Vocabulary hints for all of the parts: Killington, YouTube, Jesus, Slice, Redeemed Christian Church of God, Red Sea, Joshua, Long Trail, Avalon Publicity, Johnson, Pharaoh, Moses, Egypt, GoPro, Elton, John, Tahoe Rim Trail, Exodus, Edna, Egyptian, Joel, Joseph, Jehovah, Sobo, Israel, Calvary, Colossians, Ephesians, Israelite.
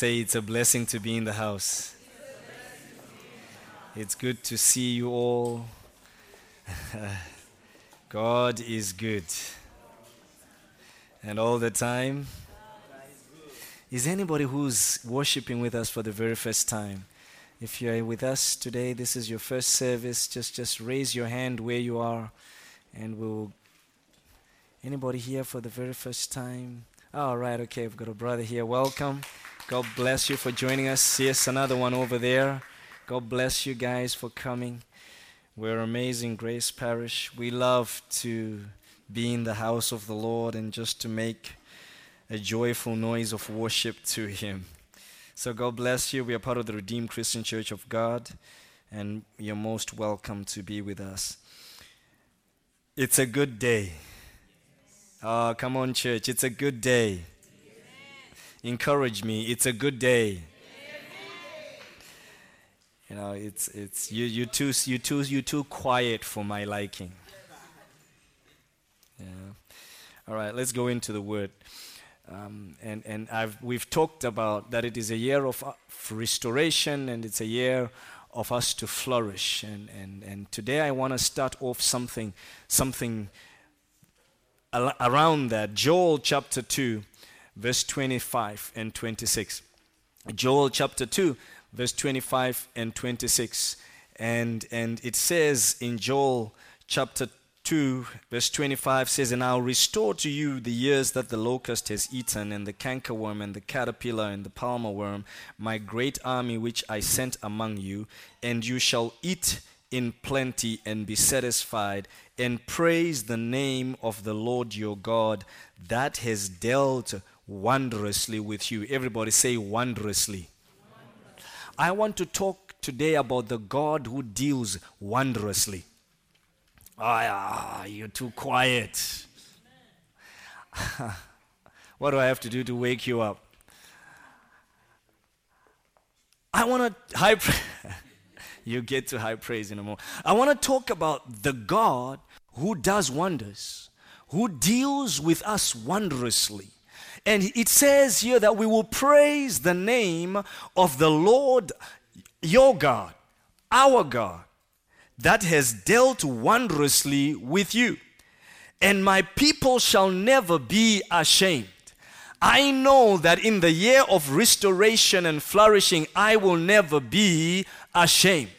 Say it's a blessing to be in the house. It's good to see you all. God is good. And all the time. Is anybody who's worshiping with us for the very first time? If you are with us today, this is your first service, just raise your hand where you are and we'll... Anybody here for the very first time? All right, okay, we've got a brother here. Welcome. God bless you for joining us. Yes, another one over there. God bless you guys for coming. We're Amazing Grace Parish. We love to be in the house of the Lord and just to make a joyful noise of worship to Him. So God bless you. We are part of the Redeemed Christian Church of God, and you're most welcome to be with us. It's a good day. Oh, come on, church. It's a good day. Encourage me. It's a good day. You know, it's you too quiet for my liking. Yeah. All right. Let's go into the Word. We've talked about that it is a year of restoration and it's a year of us to flourish. And today I want to start off something around that. Joel chapter 2, verse 25 and 26. Joel chapter 2, verse 25 and 26. And it says in Joel chapter 2, verse 25 says, "And I'll restore to you the years that the locust has eaten, and the cankerworm, and the caterpillar, and the palmer worm, my great army which I sent among you. And you shall eat in plenty and be satisfied, and praise the name of the Lord your God that has dealt wondrously with you." Everybody say wondrously. I want to talk today about the God who deals wondrously. Ah, you're too quiet. What do I have to do to wake you up? I want to high praise. You get to high praise in a moment. I want to talk about the God who does wonders, who deals with us wondrously. And it says here that we will praise the name of the Lord, your God, our God, that has dealt wondrously with you. And my people shall never be ashamed. I know that in the year of restoration and flourishing, I will never be ashamed.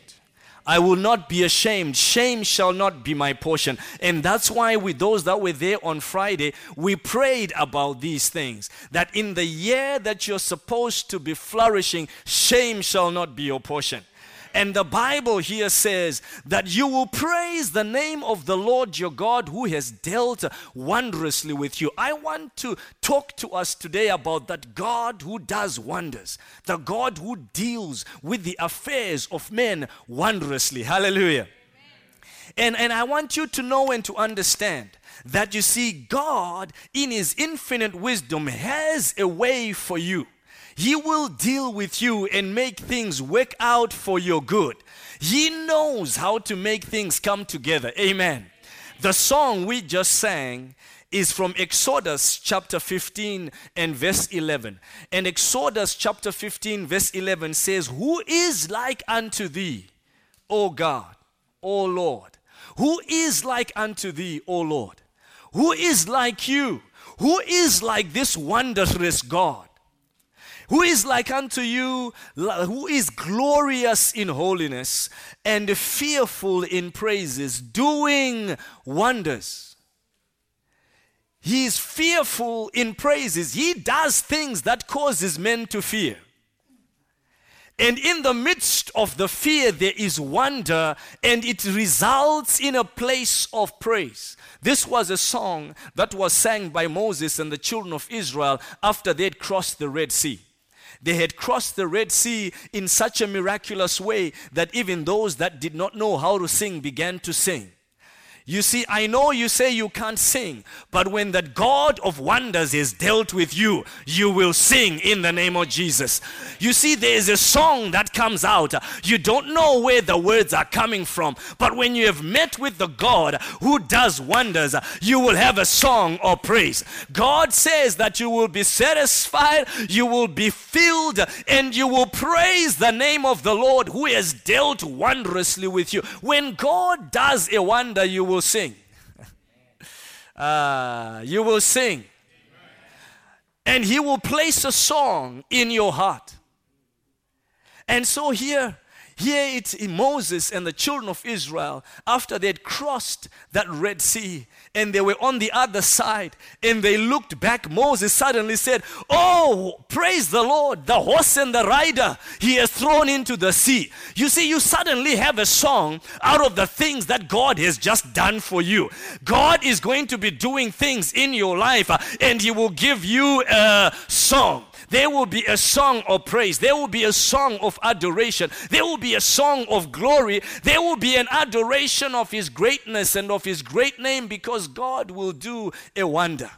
I will not be ashamed. Shame shall not be my portion. And that's why with those that were there on Friday, we prayed about these things. That in the year that you're supposed to be flourishing, shame shall not be your portion. And the Bible here says that you will praise the name of the Lord your God who has dealt wondrously with you. I want to talk to us today about that God who does wonders, the God who deals with the affairs of men wondrously. Hallelujah. And I want you to know and to understand that you see God in His infinite wisdom has a way for you. He will deal with you and make things work out for your good. He knows how to make things come together. Amen. The song we just sang is from Exodus chapter 15 and verse 11. And Exodus chapter 15 verse 11 says, "Who is like unto thee, O God, O Lord? Who is like unto thee, O Lord? Who is like you? Who is like this wondrous God? Who is like unto you, who is glorious in holiness and fearful in praises, doing wonders?" He is fearful in praises. He does things that causes men to fear. And in the midst of the fear, there is wonder, and it results in a place of praise. This was a song that was sang by Moses and the children of Israel after they had crossed the Red Sea. They had crossed the Red Sea in such a miraculous way that even those that did not know how to sing began to sing. You see, I know you say you can't sing, but when the God of wonders is dealt with you, you will sing in the name of Jesus. You see, there is a song that comes out. You don't know where the words are coming from, but when you have met with the God who does wonders, you will have a song of praise. God says that you will be satisfied, you will be filled, and you will praise the name of the Lord who has dealt wondrously with you. When God does a wonder, you will sing. You will sing. And he will place a song in your heart. And so here it's Moses and the children of Israel, after they had crossed that Red Sea and they were on the other side and they looked back, Moses suddenly said, "Oh, praise the Lord, the horse and the rider he has thrown into the sea." You see, you suddenly have a song out of the things that God has just done for you. God is going to be doing things in your life and he will give you a song. There will be a song of praise. There will be a song of adoration. There will be a song of glory. There will be an adoration of his greatness and of his great name, because God will do a wonder.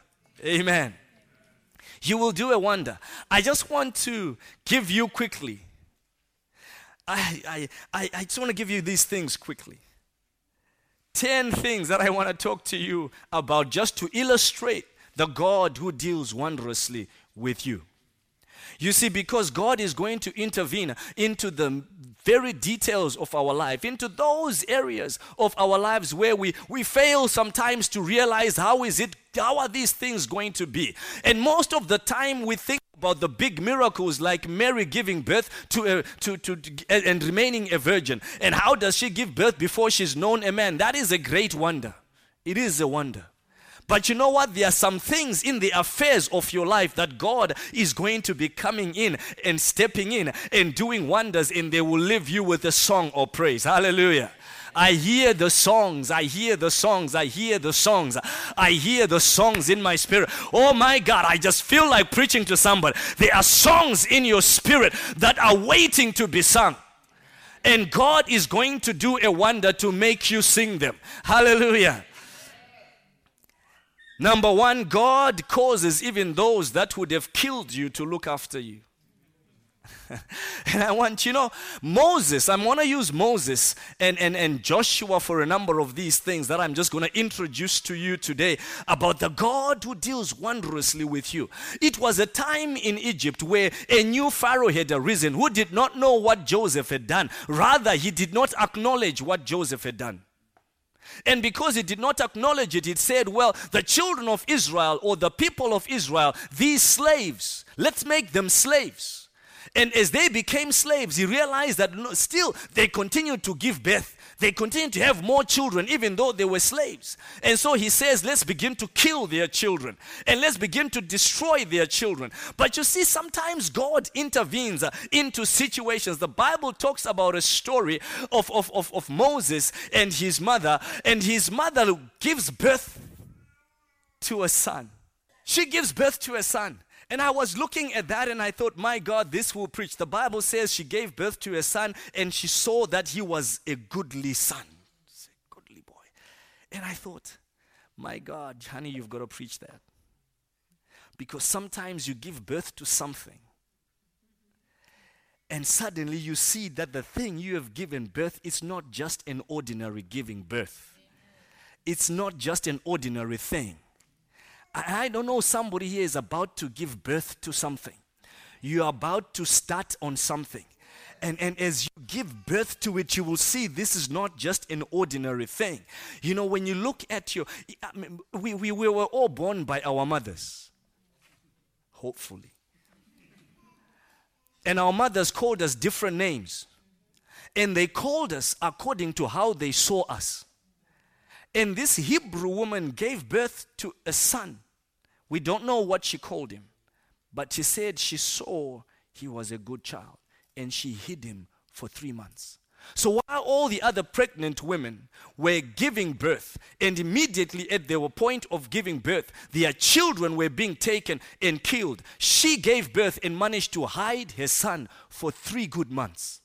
Amen. You will do a wonder. I just want to give you quickly. I just want to give you these things quickly. 10 things that I want to talk to you about, just to illustrate the God who deals wondrously with you. You see, because God is going to intervene into the very details of our life, into those areas of our lives where we fail sometimes to realize how are these things going to be. And most of the time we think about the big miracles, like Mary giving birth and remaining a virgin. And how does she give birth before she's known a man? That is a great wonder. It is a wonder. But you know what? There are some things in the affairs of your life that God is going to be coming in and stepping in and doing wonders, and they will leave you with a song of praise. Hallelujah. I hear the songs, I hear the songs, I hear the songs, I hear the songs in my spirit. Oh my God, I just feel like preaching to somebody. There are songs in your spirit that are waiting to be sung. And God is going to do a wonder to make you sing them. Hallelujah. Number one, God causes even those that would have killed you to look after you. And I want you to know, Moses, I'm going to use Moses and Joshua for a number of these things that I'm just going to introduce to you today about the God who deals wondrously with you. It was a time in Egypt where a new Pharaoh had arisen who did not know what Joseph had done. Rather, he did not acknowledge what Joseph had done. And because he did not acknowledge it, it said, well, the children of Israel, or the people of Israel, these slaves, let's make them slaves. And as they became slaves, he realized that still they continued to give birth. They continued to have more children, even though they were slaves. And so he says, let's begin to kill their children. And let's begin to destroy their children. But you see, sometimes God intervenes into situations. The Bible talks about a story of Moses and his mother. And his mother gives birth to a son. She gives birth to a son. And I was looking at that and I thought, my God, this will preach. The Bible says she gave birth to a son and she saw that he was a goodly son. He's a goodly boy. And I thought, my God, honey, you've got to preach that. Because sometimes you give birth to something and suddenly you see that the thing you have given birth is not just an ordinary giving birth. It's not just an ordinary thing. I don't know, somebody here is about to give birth to something. You are about to start on something. And as you give birth to it, you will see this is not just an ordinary thing. You know, when you look at your... I mean, we were all born by our mothers. Hopefully. And our mothers called us different names. And they called us according to how they saw us. And this Hebrew woman gave birth to a son. We don't know what she called him, but she said she saw he was a good child and she hid him for 3 months. So while all the other pregnant women were giving birth, and immediately at their point of giving birth, their children were being taken and killed, she gave birth and managed to hide her son for 3 good months.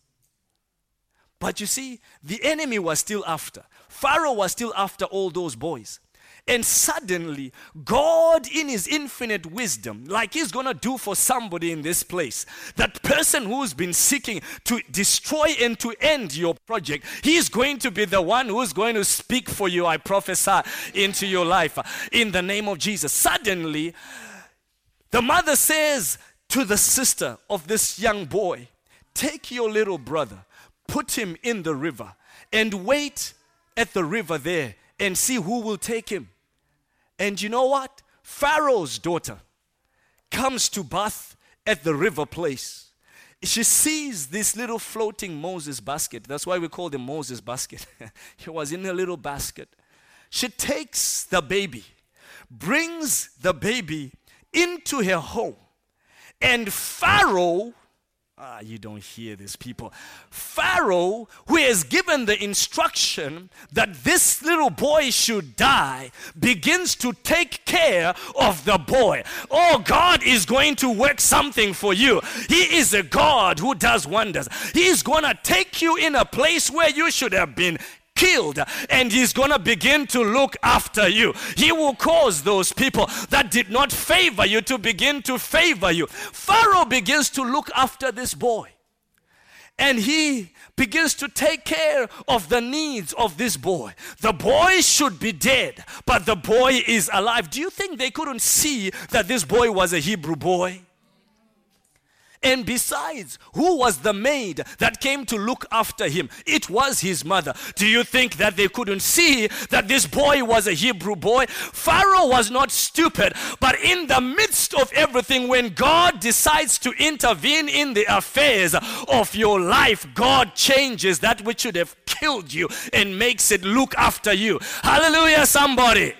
But you see, the enemy was still after. Pharaoh was still after all those boys. And suddenly, God in his infinite wisdom, like he's going to do for somebody in this place, that person who's been seeking to destroy and to end your project, he's going to be the one who's going to speak for you, I prophesy, into your life in the name of Jesus. Suddenly, the mother says to the sister of this young boy, take your little brother, put him in the river, and wait at the river there and see who will take him. And you know what? Pharaoh's daughter comes to bath at the river place. She sees this little floating Moses basket. That's why we call him Moses basket. He was in a little basket. She takes the baby, brings the baby into her home. And Pharaoh, you don't hear this, people. Pharaoh, who has given the instruction that this little boy should die, begins to take care of the boy. Oh, God is going to work something for you. He is a God who does wonders. He is going to take you in a place where you should have been killed, and he's going to begin to look after you. He will cause those people that did not favor you to begin to favor you. Pharaoh begins to look after this boy, and he begins to take care of the needs of this boy. The boy should be dead, but the boy is alive. Do you think they couldn't see that this boy was a Hebrew boy? And besides, who was the maid that came to look after him? It was his mother. Do you think that they couldn't see that this boy was a Hebrew boy? Pharaoh was not stupid, but in the midst of everything, when God decides to intervene in the affairs of your life, God changes that which should have killed you and makes it look after you. Hallelujah, somebody.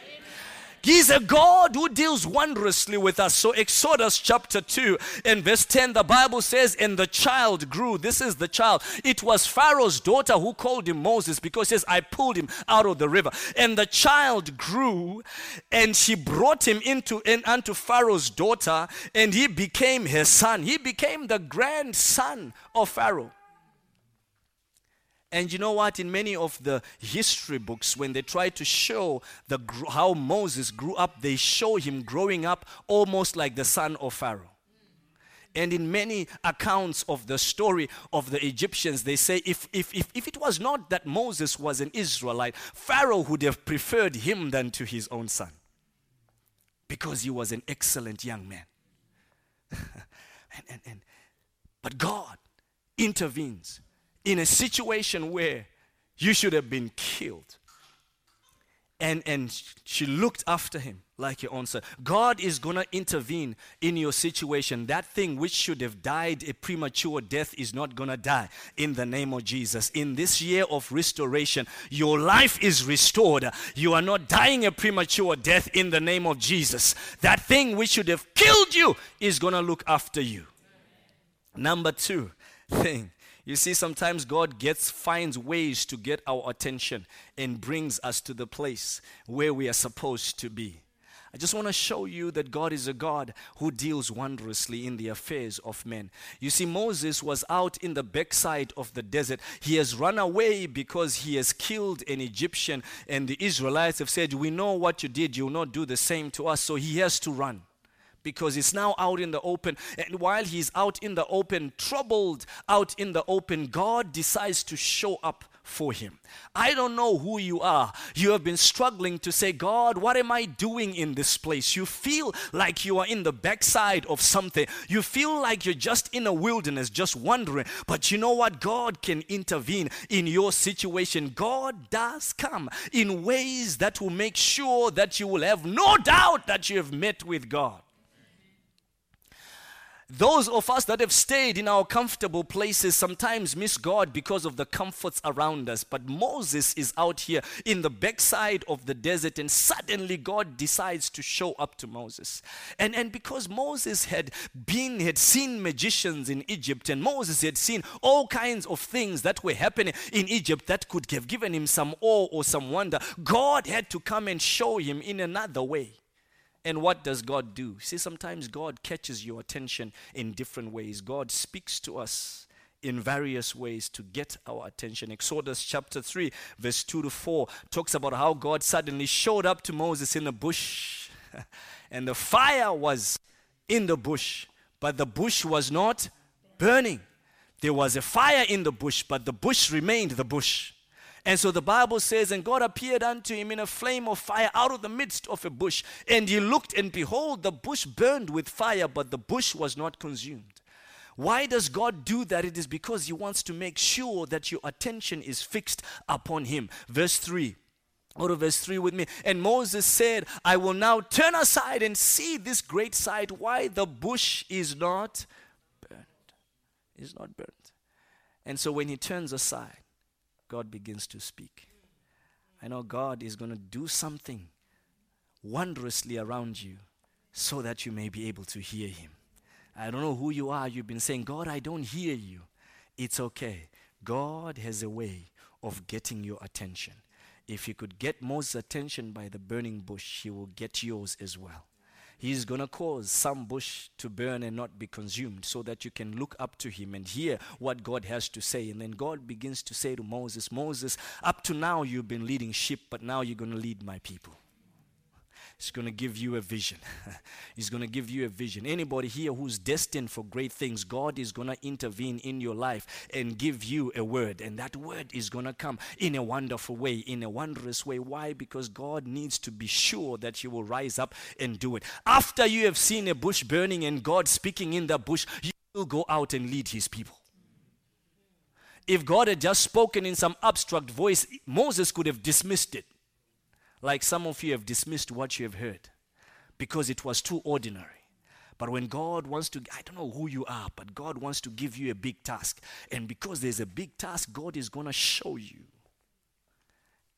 He's a God who deals wondrously with us. So Exodus chapter 2 and verse 10, the Bible says, and the child grew. This is the child. It was Pharaoh's daughter who called him Moses, because it says, I pulled him out of the river. And the child grew, and she brought him unto Pharaoh's daughter, and he became her son. He became the grandson of Pharaoh. And you know what? In many of the history books, when they try to show how Moses grew up, they show him growing up almost like the son of Pharaoh. And in many accounts of the story of the Egyptians, they say if it was not that Moses was an Israelite, Pharaoh would have preferred him than to his own son, because he was an excellent young man. But God intervenes in a situation where you should have been killed. And she looked after him like your own son. God is going to intervene in your situation. That thing which should have died a premature death is not going to die in the name of Jesus. In this year of restoration, your life is restored. You are not dying a premature death in the name of Jesus. That thing which should have killed you is going to look after you. Number two thing. You see, sometimes God finds ways to get our attention and brings us to the place where we are supposed to be. I just want to show you that God is a God who deals wondrously in the affairs of men. You see, Moses was out in the backside of the desert. He has run away because he has killed an Egyptian, and the Israelites have said, we know what you did. You will not do the same to us. So he has to run, because it's now out in the open. And while he's out in the open, troubled out in the open, God decides to show up for him. I don't know who you are. You have been struggling to say, God, what am I doing in this place? You feel like you are in the backside of something. You feel like you're just in a wilderness, just wandering. But you know what? God can intervene in your situation. God does come in ways that will make sure that you will have no doubt that you have met with God. Those of us that have stayed in our comfortable places sometimes miss God because of the comforts around us. But Moses is out here in the backside of the desert, and suddenly God decides to show up to Moses. And because Moses had seen magicians in Egypt, and Moses had seen all kinds of things that were happening in Egypt that could have given him some awe or some wonder, God had to come and show him in another way. And what does God do? See, sometimes God catches your attention in different ways. God speaks to us in various ways to get our attention. Exodus chapter 3, verse 2 to 4 talks about how God suddenly showed up to Moses in the bush, and the fire was in the bush, but the bush was not burning. There was a fire in the bush, but the bush remained the bush. And so the Bible says, and God appeared unto him in a flame of fire out of the midst of a bush. And he looked, and behold, the bush burned with fire, but the bush was not consumed. Why does God do that? It is because he wants to make sure that your attention is fixed upon him. Verse 3. Go to verse 3 with me. And Moses said, I will now turn aside and see this great sight, why the bush is not burnt. Is not burnt. And so when he turns aside, God begins to speak. I know God is going to do something wondrously around you so that you may be able to hear him. I don't know who you are. You've been saying, God, I don't hear you. It's okay. God has a way of getting your attention. If he could get Moses' attention by the burning bush, he will get yours as well. He's going to cause some bush to burn and not be consumed so that you can look up to him and hear what God has to say. And then God begins to say to Moses, Moses, up to now you've been leading sheep, but now you're going to lead my people. He's going to give you a vision. He's going to give you a vision. Anybody here who's destined for great things, God is going to intervene in your life and give you a word. And that word is going to come in a wonderful way, in a wondrous way. Why? Because God needs to be sure that you will rise up and do it. After you have seen a bush burning and God speaking in the bush, you will go out and lead his people. If God had just spoken in some abstract voice, Moses could have dismissed it. Like some of you have dismissed what you have heard because it was too ordinary. But when God wants to, I don't know who you are, but God wants to give you a big task. And because there's a big task, God is going to show you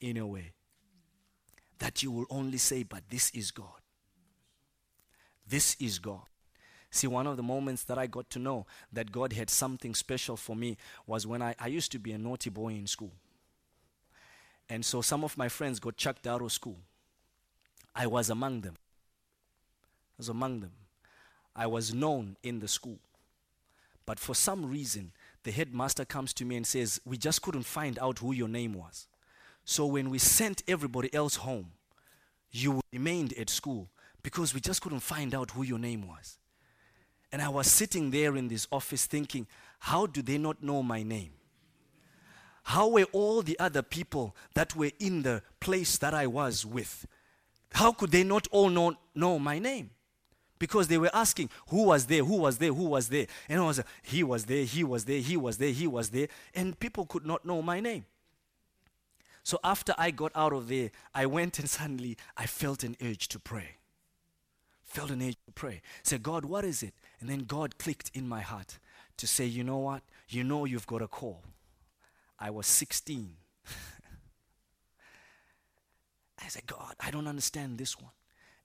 in a way that you will only say, but this is God. This is God. See, one of the moments that I got to know that God had something special for me was when I used to be a naughty boy in school. And so some of my friends got chucked out of school. I was among them. I was known in the school. But for some reason, the headmaster comes to me and says, we just couldn't find out who your name was. So when we sent everybody else home, you remained at school because we just couldn't find out who your name was. And I was sitting there in this office thinking, how do they not know my name? How were all the other people that were in the place that I was with? How could they not all know my name? Because they were asking, who was there? And I was like, he was there. And people could not know my name. So after I got out of there, I went and suddenly I felt an urge to pray. Say, God, what is it? And then God clicked in my heart to say, you know what? You know you've got a call. I was 16. I said, God, I don't understand this one.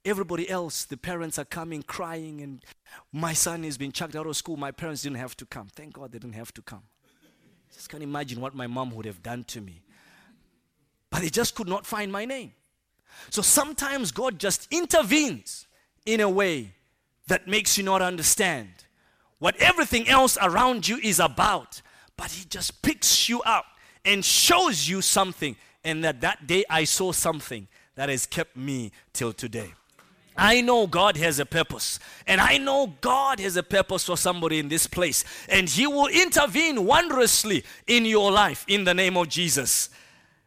Everybody else, the parents are coming crying, and my son has been chucked out of school. My parents didn't have to come. Thank God they didn't have to come. Just can't imagine what my mom would have done to me. But they just could not find my name. So sometimes God just intervenes in a way that makes you not understand what everything else around you is about. But he just picks you up and shows you something. And that day I saw something that has kept me till today. I know God has a purpose. And I know God has a purpose for somebody in this place. And he will intervene wondrously in your life in the name of Jesus.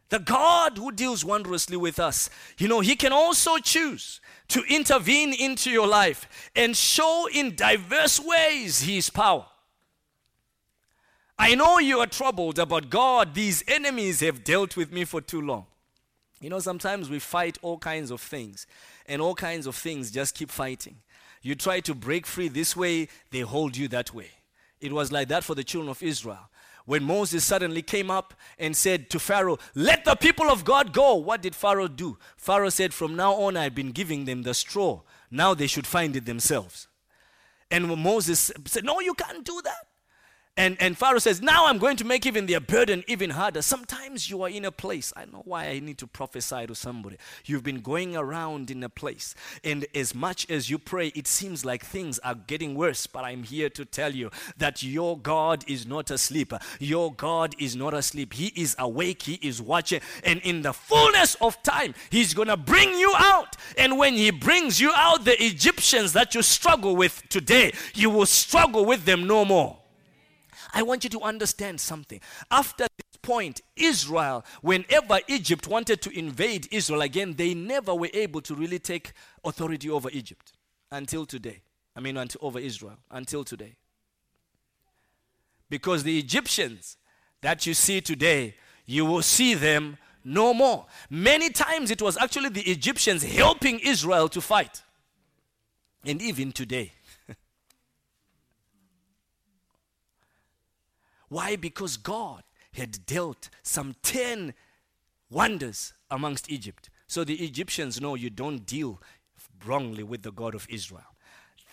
The God who deals wondrously with us, you know, he can also choose to intervene into your life and show in diverse ways his power. I know you are troubled about God. These enemies have dealt with me for too long. You know, sometimes we fight all kinds of things, and all kinds of things just keep fighting. You try to break free this way, they hold you that way. It was like that for the children of Israel. When Moses suddenly came up and said to Pharaoh, let the people of God go. What did Pharaoh do? Pharaoh said, from now on, I've been giving them the straw. Now they should find it themselves. And Moses said, no, you can't do that. And Pharaoh says, now I'm going to make even their burden even harder. Sometimes you are in a place. I know why I need to prophesy to somebody. You've been going around in a place. And as much as you pray, it seems like things are getting worse. But I'm here to tell you that your God is not asleep. Your God is not asleep. He is awake. He is watching. And in the fullness of time, he's going to bring you out. And when he brings you out, the Egyptians that you struggle with today, you will struggle with them no more. I want you to understand something. After this point, Israel, whenever Egypt wanted to invade Israel again, they never were able to really take authority over Egypt until today. I mean, over Israel until today. Because the Egyptians that you see today, you will see them no more. Many times it was actually the Egyptians helping Israel to fight. And even today. Why? Because God had dealt some 10 wonders amongst Egypt. So the Egyptians know you don't deal wrongly with the God of Israel.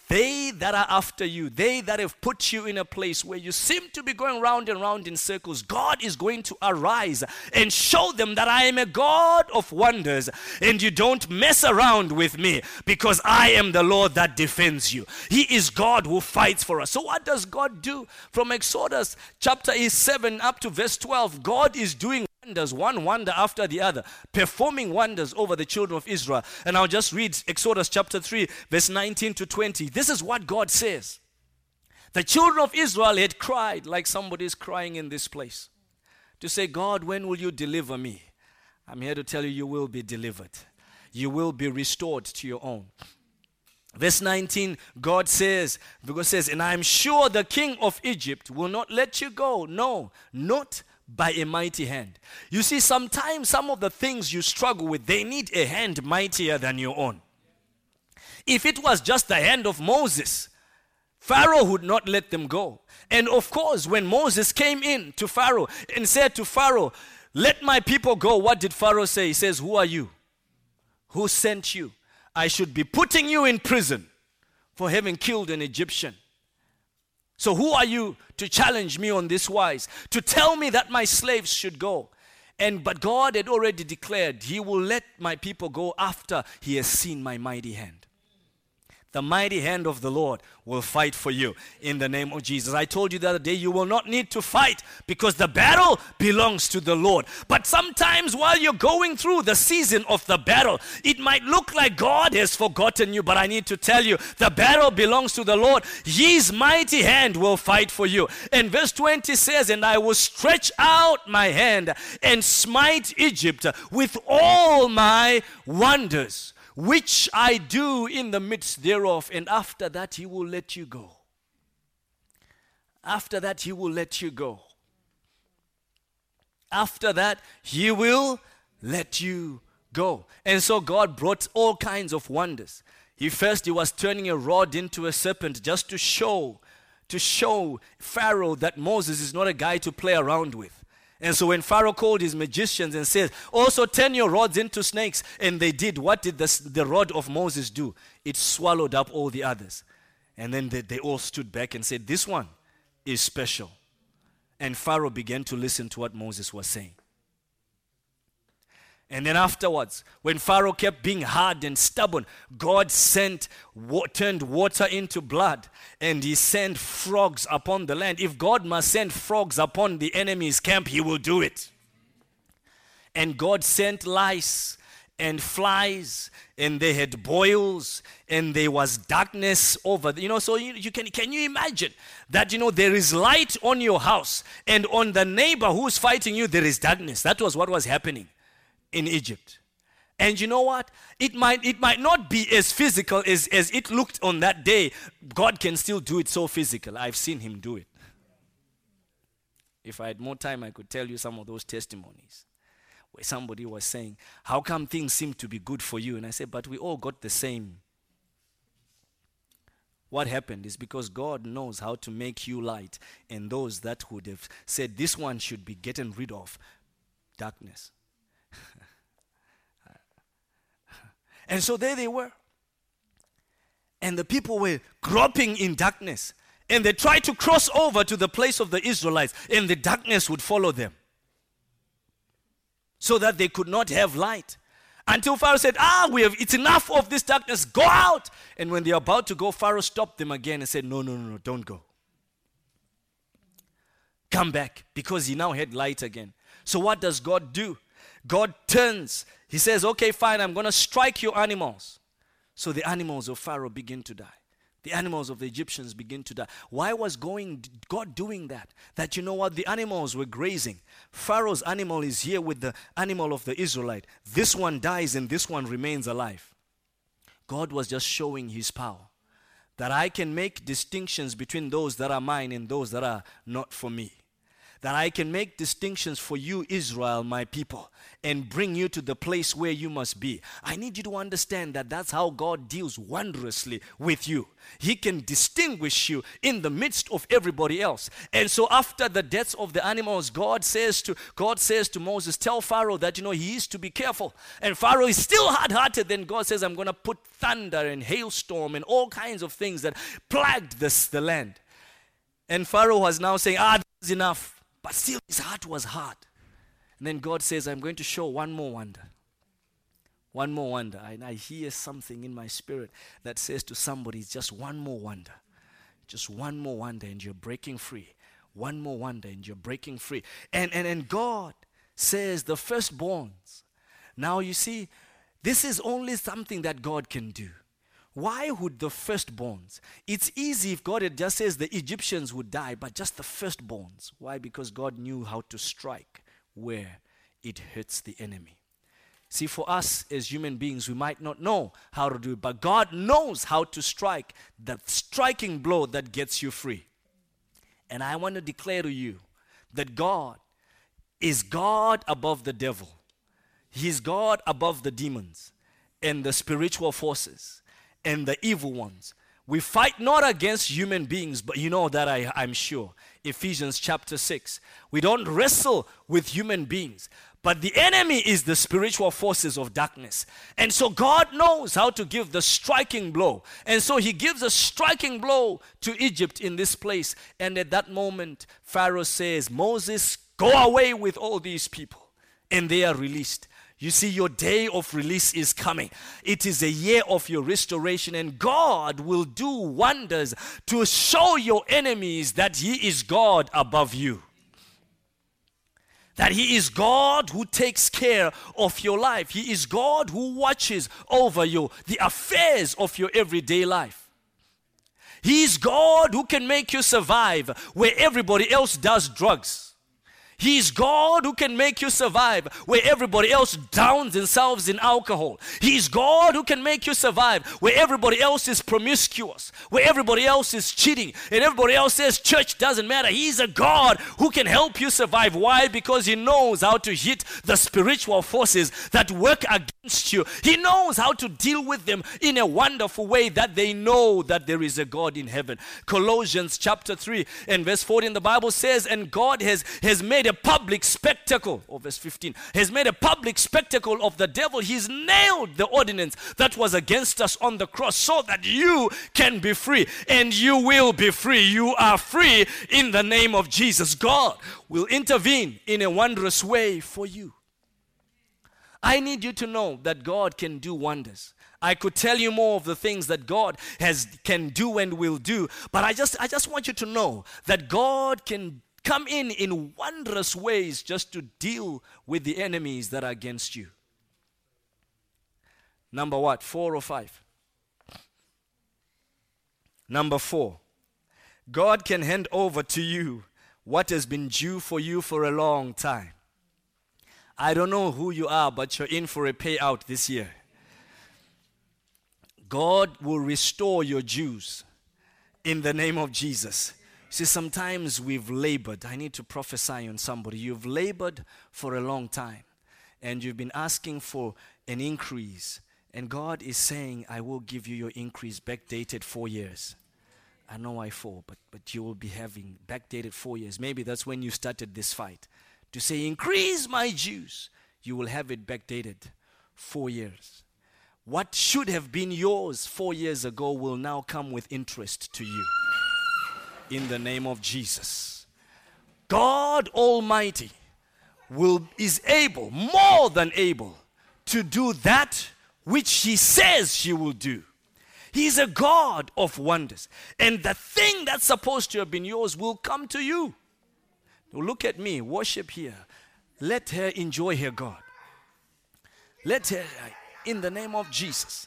They that are after you, they that have put you in a place where you seem to be going round and round in circles, God is going to arise and show them that I am a God of wonders and you don't mess around with me because I am the Lord that defends you. He is God who fights for us. So what does God do? From Exodus chapter 7 up to verse 12, God is doing wonders, one wonder after the other, performing wonders over the children of Israel. And I'll just read Exodus chapter 3, verse 19 to 20. This is what God says. The children of Israel had cried, like somebody's crying in this place, to say, God, when will you deliver me? I'm here to tell you, you will be delivered. You will be restored to your own. Verse 19, God says, and I am sure the king of Egypt will not let you go. No, not by a mighty hand. You see, sometimes some of the things you struggle with, they need a hand mightier than your own. If it was just the hand of Moses, Pharaoh would not let them go. And of course, when Moses came in to Pharaoh and said to Pharaoh, let my people go, what did Pharaoh say? He says, who are you? Who sent you? I should be putting you in prison for having killed an Egyptian. So who are you to challenge me on this wise, to tell me that my slaves should go? But God had already declared, he will let my people go after he has seen my mighty hand. The mighty hand of the Lord will fight for you in the name of Jesus. I told you the other day, you will not need to fight because the battle belongs to the Lord. But sometimes while you're going through the season of the battle, it might look like God has forgotten you, but I need to tell you, the battle belongs to the Lord. His mighty hand will fight for you. And verse 20 says, and I will stretch out my hand and smite Egypt with all my wonders, which I do in the midst thereof, and after that he will let you go. After that he will let you go. After that he will let you go. And so God brought all kinds of wonders. He was turning a rod into a serpent just to show Pharaoh that Moses is not a guy to play around with. And so when Pharaoh called his magicians and said, also turn your rods into snakes, and they did. What did the rod of Moses do? It swallowed up all the others. And then they all stood back and said, this one is special. And Pharaoh began to listen to what Moses was saying. And then afterwards, when Pharaoh kept being hard and stubborn, God turned water into blood, and he sent frogs upon the land. If God must send frogs upon the enemy's camp, he will do it. And God sent lice and flies, and they had boils, and there was darkness over. So can you imagine that, there is light on your house, and on the neighbor who's fighting you, there is darkness. That was what was happening in Egypt. And you know what? It might not be as physical as it looked on that day. God can still do it so physical. I've seen him do it. If I had more time, I could tell you some of those testimonies where somebody was saying, how come things seem to be good for you? And I said, but we all got the same. What happened is because God knows how to make you light, and those that would have said this one should be getting rid of darkness. And so there they were. And the people were groping in darkness. and they tried to cross over to the place of the Israelites, and the darkness would follow them so that they could not have light. Until Pharaoh said, it's enough of this darkness, go out. And when they were about to go, Pharaoh stopped them again and said, no, don't go. Come back, because he now had light again. So what does God do? God turns. He says, okay, fine, I'm going to strike your animals. So the animals of Pharaoh begin to die. The animals of the Egyptians begin to die. Why was God doing that? That, you know what, the animals were grazing. Pharaoh's animal is here with the animal of the Israelite. This one dies and this one remains alive. God was just showing his power. That I can make distinctions between those that are mine and those that are not for me. That I can make distinctions for you, Israel, my people, and bring you to the place where you must be. I need you to understand that that's how God deals wondrously with you. He can distinguish you in the midst of everybody else. And so after the deaths of the animals, God says to Moses, tell Pharaoh that, you know, he is to be careful. And Pharaoh is still hard-hearted. Then God says, I'm going to put thunder and hailstorm and all kinds of things that plagued the land. And Pharaoh was now saying, that's enough. But still, his heart was hard. And then God says, I'm going to show one more wonder. One more wonder. And I hear something in my spirit that says to somebody, just one more wonder. Just one more wonder and you're breaking free. One more wonder and you're breaking free. And God says the firstborns. Now you see, this is only something that God can do. Why would the firstborns? It's easy if God had just says the Egyptians would die, but just the firstborns. Why? Because God knew how to strike where it hurts the enemy. See, for us as human beings, we might not know how to do it, but God knows how to strike that striking blow that gets you free. And I want to declare to you that God is God above the devil. He's God above the demons and the spiritual forces. And the evil ones. We fight not against human beings, but you know that I'm sure. Ephesians chapter 6. We don't wrestle with human beings, but the enemy is the spiritual forces of darkness. And so God knows how to give the striking blow. And so he gives a striking blow to Egypt in this place. And at that moment, Pharaoh says, Moses, go away with all these people. And they are released. You see, your day of release is coming. It is a year of your restoration, and God will do wonders to show your enemies that He is God above you. That He is God who takes care of your life. He is God who watches over you, the affairs of your everyday life. He is God who can make you survive where everybody else does drugs. He is God who can make you survive where everybody else drowns themselves in alcohol. He is God who can make you survive where everybody else is promiscuous, where everybody else is cheating, and everybody else says church doesn't matter. He is a God who can help you survive. Why? Because He knows how to hit the spiritual forces that work against you. He knows how to deal with them in a wonderful way that they know that there is a God in heaven. Colossians chapter 3 and verse 14, the Bible says, and God has made a public spectacle, or verse 15, has made a public spectacle of the devil. He's nailed the ordinance that was against us on the cross so that you can be free, and you will be free. You are free in the name of Jesus. God will intervene in a wondrous way for you. I need you to know that God can do wonders. I could tell you more of the things that God can do and will do, but I just want you to know that God can come in wondrous ways just to deal with the enemies that are against you. Number what? 4 or 5? Number 4. God can hand over to you what has been due for you for a long time. I don't know who you are, but you're in for a payout this year. God will restore your dues in the name of Jesus. See, sometimes we've labored. I need to prophesy on somebody. You've labored for a long time, and you've been asking for an increase. And God is saying, I will give you your increase backdated 4 years. I know why 4, but you will be having backdated 4 years. Maybe that's when you started this fight. To say, increase my dues, you will have it backdated 4 years. What should have been yours 4 years ago will now come with interest to you. in the name of Jesus. God Almighty is able, more than able, to do that which He says He will do. He's a God of wonders. And the thing that's supposed to have been yours will come to you. Look at me, worship here. Let her enjoy her God. Let her, in the name of Jesus.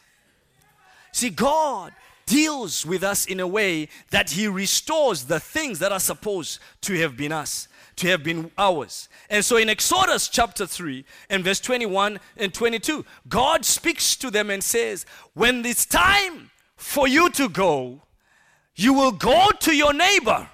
See, God deals with us in a way that He restores the things that are supposed to have been us, to have been ours. And so in Exodus chapter 3 and verse 21 and 22, God speaks to them and says, when it's time for you to go, you will go to your neighbor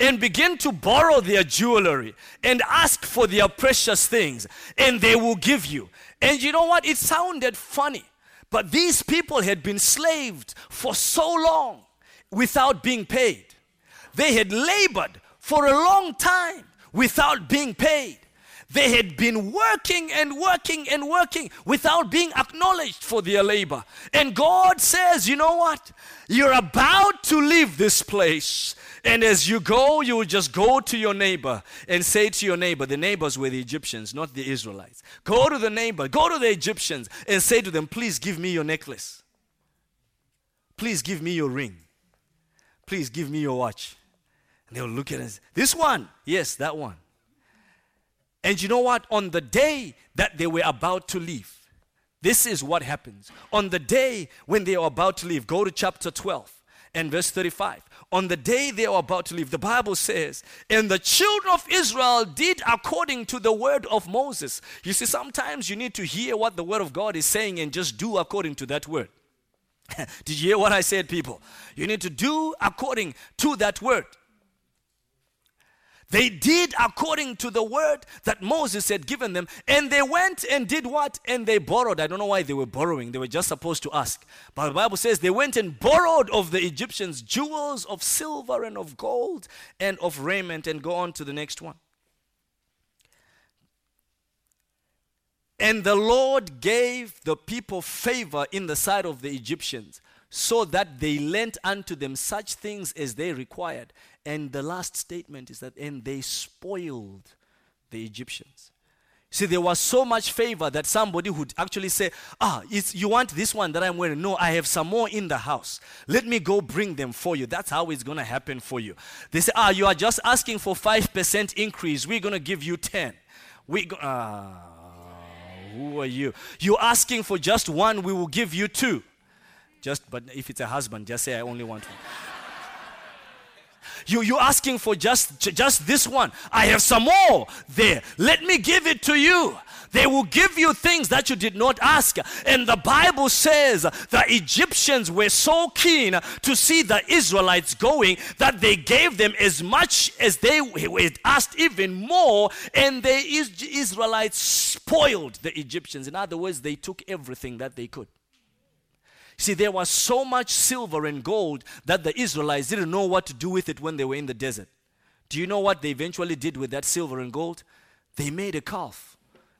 and begin to borrow their jewelry and ask for their precious things, and they will give you. And you know what? It sounded funny. But these people had been slaved for so long without being paid. They had labored for a long time without being paid. They had been working and working and working without being acknowledged for their labor. And God says, you know what? You're about to leave this place. And as you go, you will just go to your neighbor and say to your neighbor — the neighbors were the Egyptians, not the Israelites — go to the neighbor, go to the Egyptians and say to them, please give me your necklace. Please give me your ring. Please give me your watch. And they'll look at it and say, this one? Yes, that one. And you know what? On the day that they were about to leave, this is what happens. On the day when they are about to leave, go to chapter 12 and verse 35. On the day they are about to leave, the Bible says, and the children of Israel did according to the word of Moses. You see, sometimes you need to hear what the word of God is saying and just do according to that word. Did you hear what I said, people? You need to do according to that word. They did according to the word that Moses had given them. And they went and did what? And they borrowed. I don't know why they were borrowing. They were just supposed to ask. But the Bible says they went and borrowed of the Egyptians jewels of silver and of gold and of raiment. And go on to the next one. And the Lord gave the people favor in the sight of the Egyptians, so that they lent unto them such things as they required. And the last statement is that, and they spoiled the Egyptians. See, there was so much favor that somebody would actually say, you want this one that I'm wearing? No, I have some more in the house. Let me go bring them for you. That's how it's going to happen for you. They say, you are just asking for 5% increase. We're going to give you 10. Who are you? You're asking for just one. We will give you two. But if it's a husband, just say, I only want one. You're asking for just this one. I have some more there. Let me give it to you. They will give you things that you did not ask. And the Bible says the Egyptians were so keen to see the Israelites going that they gave them as much as they had asked, even more. And the Israelites spoiled the Egyptians. In other words, they took everything that they could. See, there was so much silver and gold that the Israelites didn't know what to do with it when they were in the desert. Do you know what they eventually did with that silver and gold? They made a calf,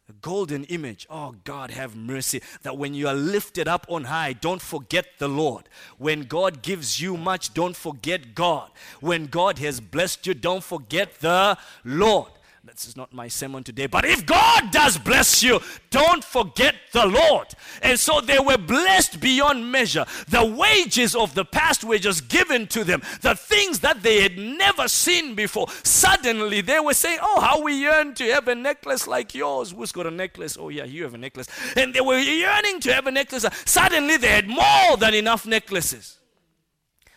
a golden image. Oh, God, have mercy, that when you are lifted up on high, don't forget the Lord. When God gives you much, don't forget God. When God has blessed you, don't forget the Lord. This is not my sermon today, but if God does bless you, don't forget the Lord. And so they were blessed beyond measure. The wages of the past were just given to them. The things that they had never seen before. Suddenly they were saying, how we yearn to have a necklace like yours. Who's got a necklace? Oh yeah, you have a necklace. And they were yearning to have a necklace. Suddenly they had more than enough necklaces.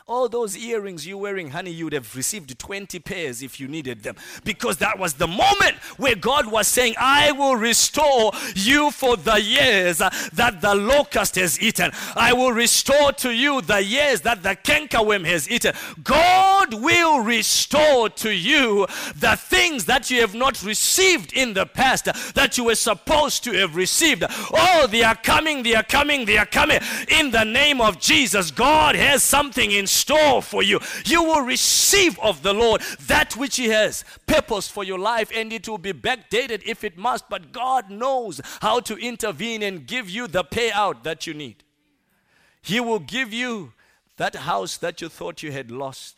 All those earrings you're wearing, honey, you'd have received 20 pairs if you needed them. Because that was the moment where God was saying, I will restore you for the years that the locust has eaten. I will restore to you the years that the cankerworm has eaten. God will restore to you the things that you have not received in the past, that you were supposed to have received. Oh, they are coming, they are coming, they are coming. In the name of Jesus, God has something in store for you. You will receive of the Lord that which He has purposed for your life, and it will be backdated if it must, but God knows how to intervene and give you the payout that you need. He will give you that house that you thought you had lost.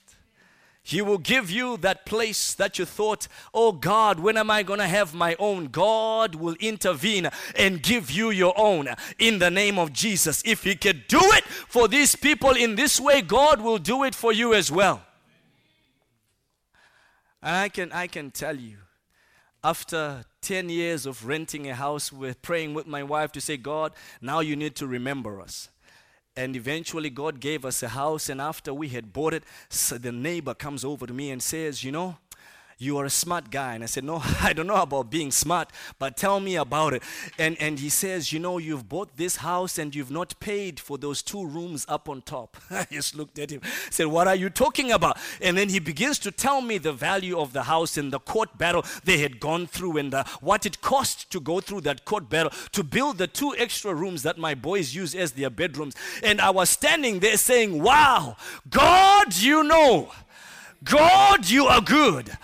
He will give you that place that you thought, oh God, when am I going to have my own? God will intervene and give you your own in the name of Jesus. If he can do it for these people in this way, God will do it for you as well. And I can tell you, after 10 years of renting a house, with praying with my wife to say, God, now you need to remember us. And eventually God gave us a house, and after we had bought it, so the neighbor comes over to me and says, you know, you are a smart guy. And I said, no, I don't know about being smart, but tell me about it. And he says, you know, you've bought this house and you've not paid for those two rooms up on top. I just looked at him, said, what are you talking about? And then he begins to tell me the value of the house and the court battle they had gone through and what it cost to go through that court battle to build the two extra rooms that my boys use as their bedrooms. And I was standing there saying, wow, God, you know, God, you are good.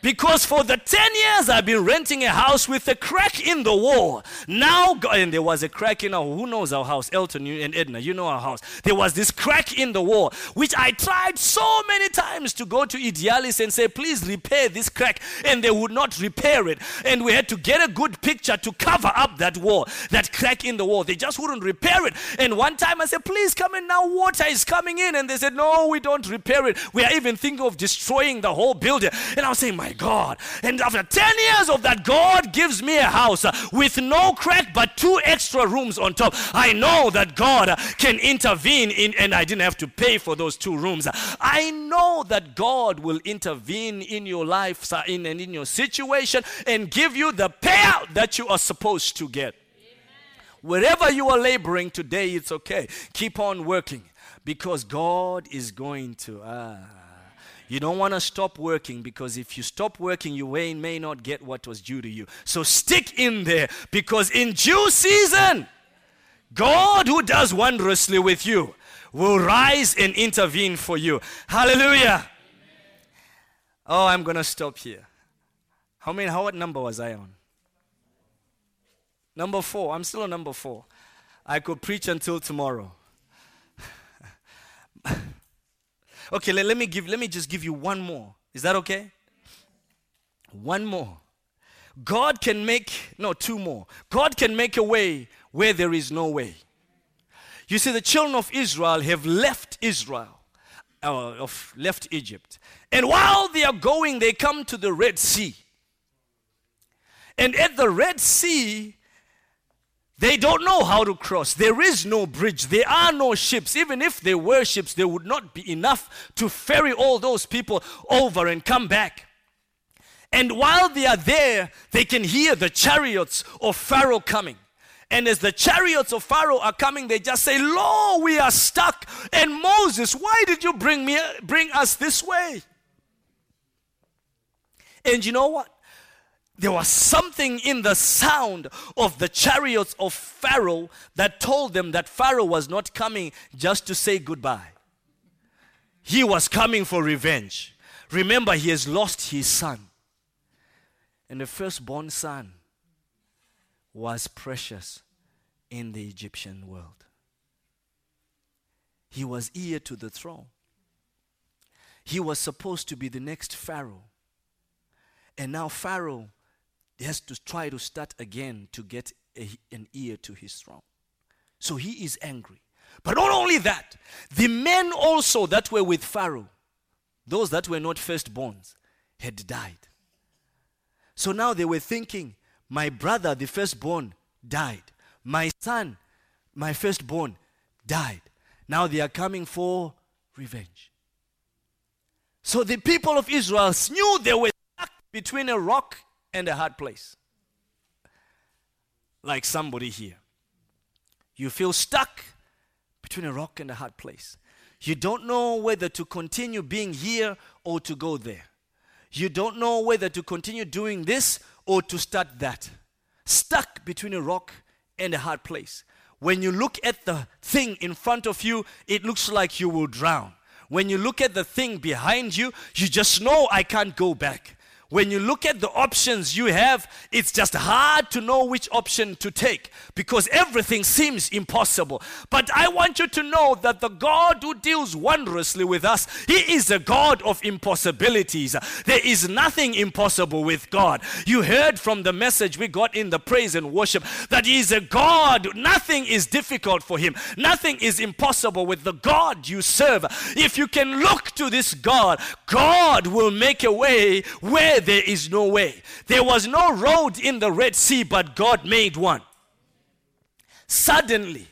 Because for the 10 years I've been renting a house with a crack in the wall. Now, and there was a crack in our, who knows our house? Elton and Edna, you know our house. There was this crack in the wall, which I tried so many times to go to Idealis and say, please repair this crack. And they would not repair it. And we had to get a good picture to cover up that wall, that crack in the wall. They just wouldn't repair it. And one time I said, please come in now, water is coming in. And they said, no, we don't repair it. We are even thinking of destroying the whole building. And I was saying, my God. And after 10 years of that, God gives me a house with no crack but two extra rooms on top. I know that God can intervene in, and I didn't have to pay for those two rooms. I know that God will intervene in your life and in your situation and give you the payout that you are supposed to get. Amen. Wherever you are laboring today, it's okay. Keep on working because God is going to... You don't want to stop working because if you stop working, you may not get what was due to you. So stick in there because in due season, God who does wondrously with you will rise and intervene for you. Hallelujah. Oh, I'm going to stop here. What number was I on? Number 4. I'm still on number 4. I could preach until tomorrow. Okay, let me just give you one more. Is that okay? One more. Two more. God can make a way where there is no way. You see, the children of Israel have left Egypt. And while they are going, they come to the Red Sea. And at the Red Sea, they don't know how to cross. There is no bridge. There are no ships. Even if there were ships, there would not be enough to ferry all those people over and come back. And while they are there, they can hear the chariots of Pharaoh coming. And as the chariots of Pharaoh are coming, they just say, Lord, we are stuck. And Moses, why did you bring us this way? And you know what? There was something in the sound of the chariots of Pharaoh that told them that Pharaoh was not coming just to say goodbye. He was coming for revenge. Remember, he has lost his son. And the firstborn son was precious in the Egyptian world. He was heir to the throne. He was supposed to be the next Pharaoh. And now Pharaoh has to try to start again to get an ear to his throne. So he is angry. But not only that, the men also that were with Pharaoh, those that were not firstborns, had died. So now they were thinking, my brother, the firstborn, died. My son, my firstborn, died. Now they are coming for revenge. So the people of Israel knew they were between a rock and a hard place. Like somebody here. You feel stuck between a rock and a hard place. You don't know whether to continue being here or to go there. You don't know whether to continue doing this or to start that. Stuck between a rock and a hard place. When you look at the thing in front of you, it looks like you will drown. When you look at the thing behind you, you just know I can't go back. When you look at the options you have, it's just hard to know which option to take because everything seems impossible. But I want you to know that the God who deals wondrously with us, He is a God of impossibilities. There is nothing impossible with God. You heard from the message we got in the praise and worship that He is a God. Nothing is difficult for Him. Nothing is impossible with the God you serve. If you can look to this God, God will make a way where there is no way. There was no road in the Red Sea, but God made one. Suddenly,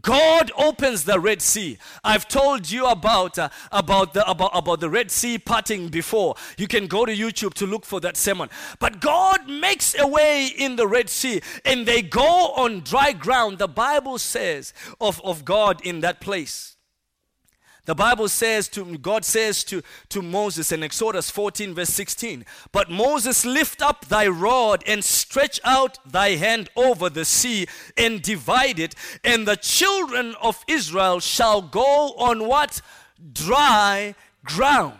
God opens the Red Sea. I've told you about the Red Sea parting before. You can go to YouTube to look for that sermon. But God makes a way in the Red Sea, and they go on dry ground. The Bible says of God in that place. The Bible says, God says to Moses in Exodus 14 verse 16, "But Moses, lift up thy rod and stretch out thy hand over the sea and divide it, and the children of Israel shall go on" what? "Dry ground."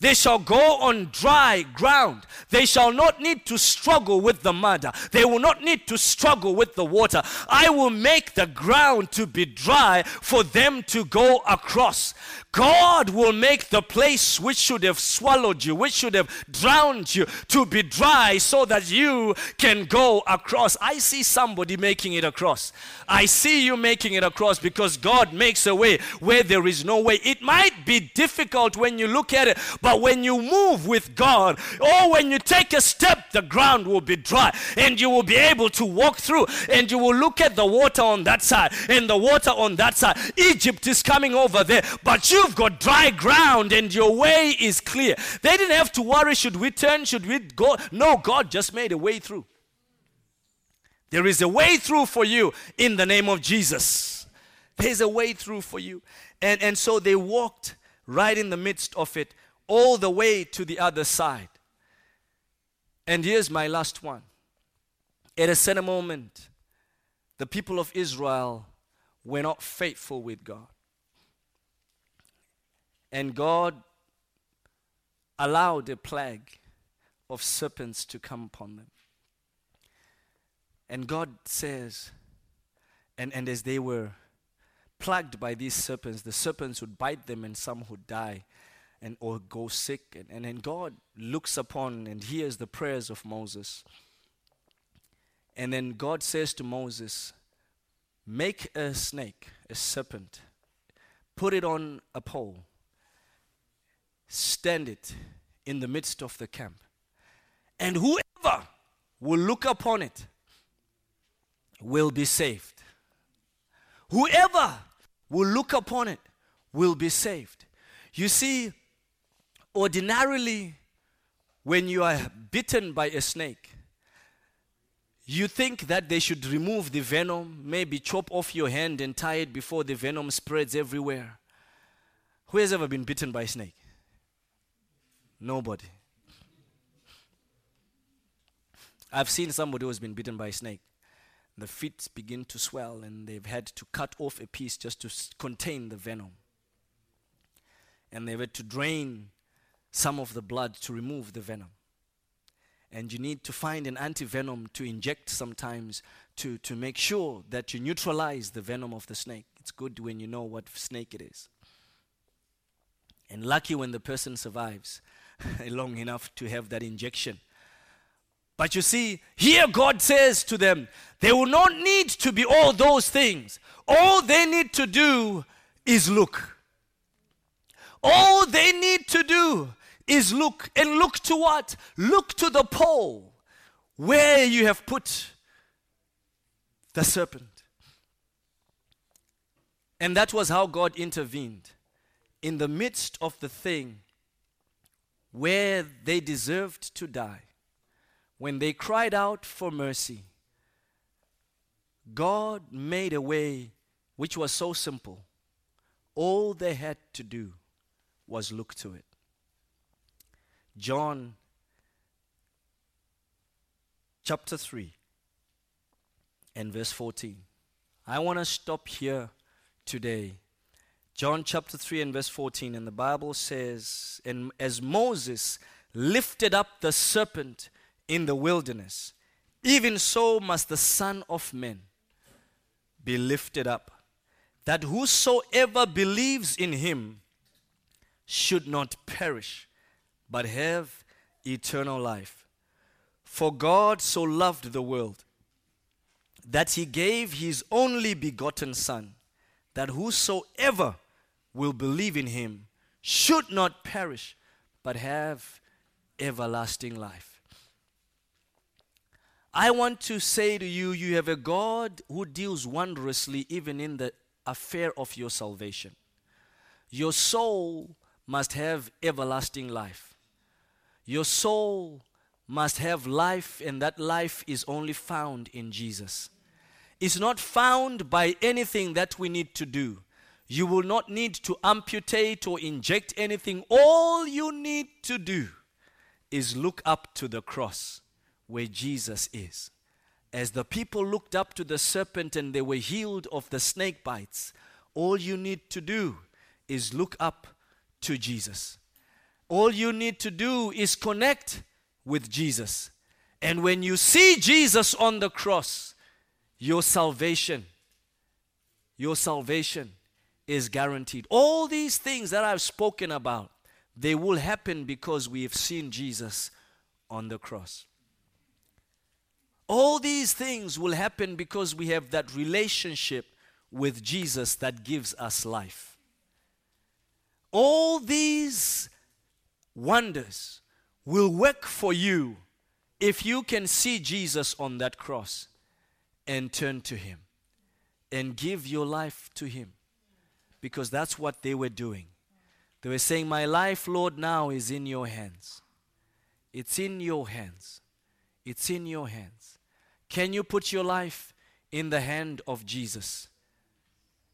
They shall go on dry ground. They shall not need to struggle with the mud. They will not need to struggle with the water. I will make the ground to be dry for them to go across. God will make the place which should have swallowed you, which should have drowned you, to be dry so that you can go across. I see somebody making it across. I see you making it across because God makes a way where there is no way. It might be difficult when you look at it, but when you move with God, or when you take a step, the ground will be dry and you will be able to walk through, and you will look at the water on that side and the water on that side. Egypt is coming over there, but you've got dry ground and your way is clear. They didn't have to worry, should we turn, should we go? No, God just made a way through. There is a way through for you in the name of Jesus. There's a way through for you. And so they walked right in the midst of it all the way to the other side. And here's my last one. At a certain moment, the people of Israel were not faithful with God. And God allowed a plague of serpents to come upon them. And God says, and as they were plagued by these serpents, the serpents would bite them and some would die and or go sick. And God looks upon and hears the prayers of Moses. And then God says to Moses, make a snake, a serpent, put it on a pole, stand it in the midst of the camp, and whoever will look upon it will be saved. Whoever will look upon it will be saved. You see, ordinarily, when you are bitten by a snake, you think that they should remove the venom, maybe chop off your hand and tie it before the venom spreads everywhere. Who has ever been bitten by a snake? Nobody. I've seen somebody who's been bitten by a snake. The feet begin to swell and they've had to cut off a piece just to contain the venom. And they've had to drain some of the blood to remove the venom. And you need to find an anti-venom to inject sometimes to make sure that you neutralize the venom of the snake. It's good when you know what snake it is. And lucky when the person survives long enough to have that injection. But you see, here God says to them, they will not need to be all those things. All they need to do is look. All they need to do is look. And look to what? Look to the pole where you have put the serpent. And that was how God intervened. In the midst of the thing where they deserved to die, when they cried out for mercy, God made a way which was so simple. All they had to do was look to it. John chapter 3 and verse 14. I want to stop here today. John chapter 3 and verse 14, and the Bible says, and as Moses lifted up the serpent in the wilderness, even so must the Son of Man be lifted up, that whosoever believes in him should not perish, but have eternal life. For God so loved the world, that he gave his only begotten Son, that whosoever will believe in him should not perish, but have everlasting life. I want to say to you, you have a God who deals wondrously even in the affair of your salvation. Your soul must have everlasting life. Your soul must have life, and that life is only found in Jesus. It's not found by anything that we need to do. You will not need to amputate or inject anything. All you need to do is look up to the cross where Jesus is. As the people looked up to the serpent and they were healed of the snake bites, all you need to do is look up to Jesus. All you need to do is connect with Jesus. And when you see Jesus on the cross, your salvation is guaranteed. All these things that I've spoken about, they will happen because we have seen Jesus on the cross. All these things will happen because we have that relationship with Jesus that gives us life. All these wonders will work for you if you can see Jesus on that cross and turn to him and give your life to him. Because that's what they were doing. They were saying, my life, Lord, now is in your hands. It's in your hands. It's in your hands. Can you put your life in the hand of Jesus?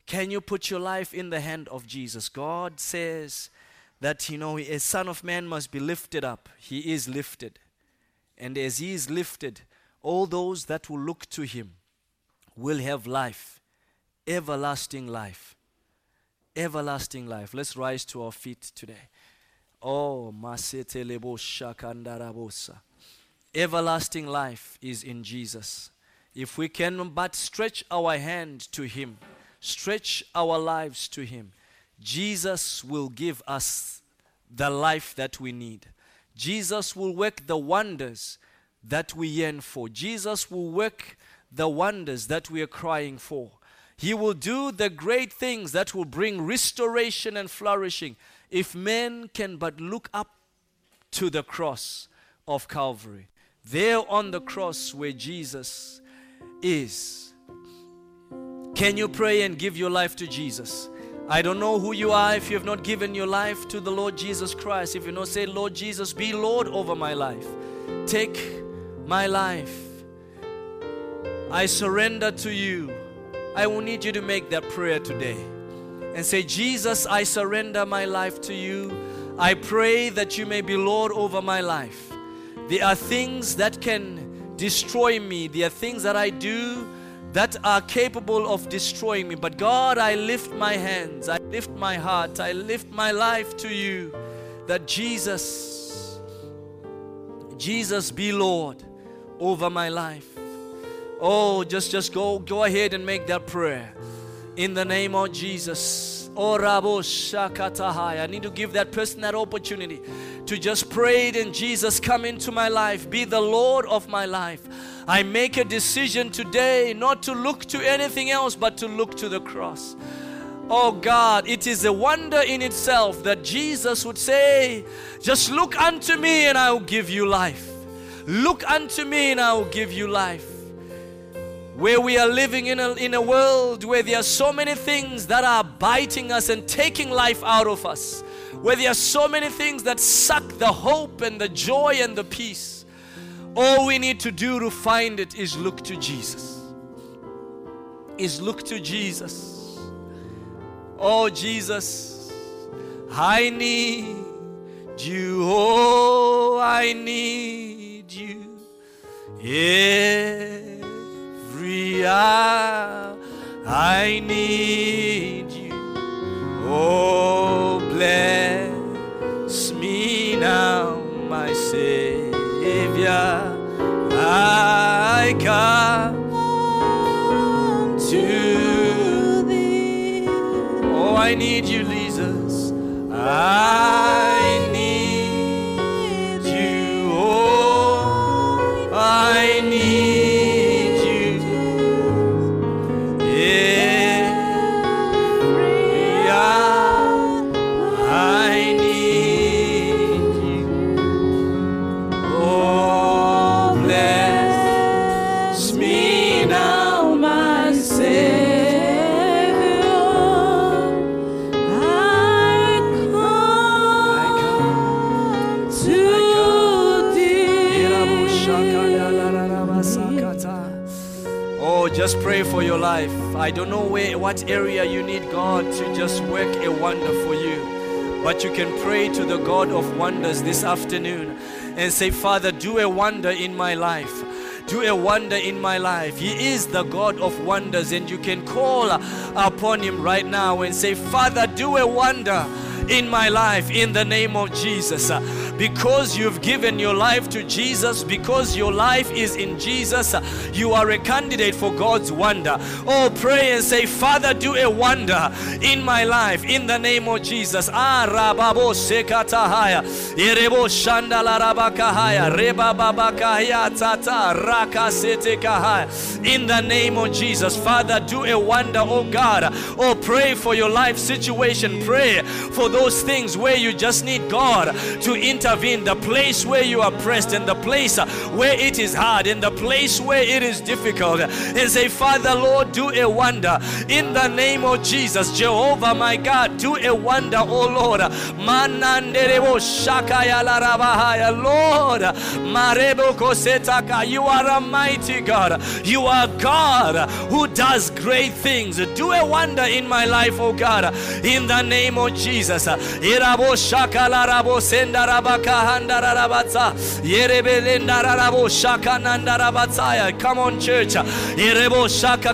Can you put your life in the hand of Jesus? God says that, a Son of Man must be lifted up. He is lifted. And as he is lifted, all those that will look to him will have life, everlasting life. Everlasting life. Let's rise to our feet today. Oh, everlasting life is in Jesus. If we can but stretch our hand to him, stretch our lives to him, Jesus will give us the life that we need. Jesus will work the wonders that we yearn for. Jesus will work the wonders that we are crying for. He will do the great things that will bring restoration and flourishing if men can but look up to the cross of Calvary. There on the cross where Jesus is. Can you pray and give your life to Jesus? I don't know who you are if you have not given your life to the Lord Jesus Christ. If you not say, Lord Jesus, be Lord over my life. Take my life. I surrender to you. I will need you to make that prayer today and say, Jesus, I surrender my life to you. I pray that you may be Lord over my life. There are things that can destroy me. There are things that I do that are capable of destroying me. But God, I lift my hands. I lift my heart. I lift my life to you. That Jesus be Lord over my life. Oh, just go ahead and make that prayer. In the name of Jesus. Oh, Rabo Shakatahai. I need to give that person that opportunity to just pray it and Jesus, come into my life. Be the Lord of my life. I make a decision today not to look to anything else but to look to the cross. Oh God, it is a wonder in itself that Jesus would say, just look unto me and I will give you life. Look unto me and I will give you life. Where we are living in a world where there are so many things that are biting us and taking life out of us. Where there are so many things that suck the hope and the joy and the peace. All we need to do to find it is look to Jesus. Is look to Jesus. Oh Jesus, I need you. Oh, I need you. Yeah. Every hour I need you. Oh, bless me now, my come to thee. Oh, I need you, Jesus. I need you. Oh, I need you. Yeah, I need you. Oh, bless me now, my Savior. Just pray for your life. I don't know what area you need God to just work a wonder for you. But you can pray to the God of wonders this afternoon and say, Father, do a wonder in my life. Do a wonder in my life. He is the God of wonders, and you can call upon him right now and say, Father, do a wonder in my life in the name of Jesus. Because you've given your life to Jesus, because your life is in Jesus, you are a candidate for God's wonder. Oh, pray and say, Father, do a wonder in my life in the name of Jesus. In the name of Jesus, Father, do a wonder, oh God. Oh, pray for your life situation. Pray for those things where you just need God to intervene, the place where you are pressed, in the place where it is hard, in the place where it is difficult, and say, Father, Lord, do a wonder in the name of Jesus. Jehovah, my God, do a wonder, oh Lord. Lord, you are a mighty God. You are God who does great things. Do a wonder in my life, oh God, in the name of Jesus. Come on, church.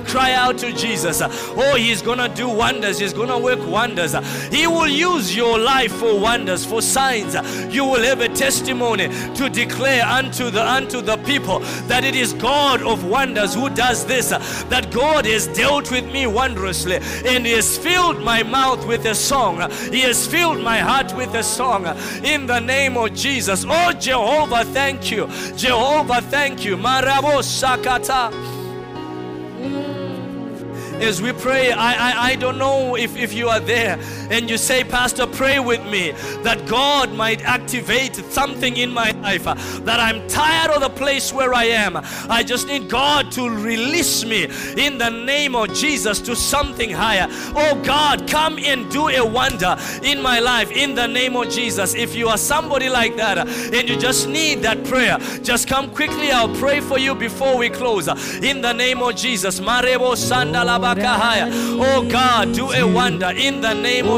Cry out to Jesus. Oh, he's gonna do wonders. He's gonna work wonders. He will use your life for wonders, for signs. You will have a testimony to declare unto the people that it is God of wonders who does this, that God has dealt with me wondrously, and he has filled my mouth with a song. He has filled my heart with a song in the name of Jesus. Oh, Jehovah, thank you. Jehovah, thank you. As we pray, I don't know if you are there and you say, Pastor, pray with me that God might activate something in my life, that I'm tired of the place where I am. I just need God to release me in the name of Jesus to something higher. Oh God, come and do a wonder in my life in the name of Jesus. If you are somebody like that and you just need that prayer, just come quickly. I'll pray for you before we close in the name of Jesus. Marebo Sandalaba. Oh God, do a wonder in the name of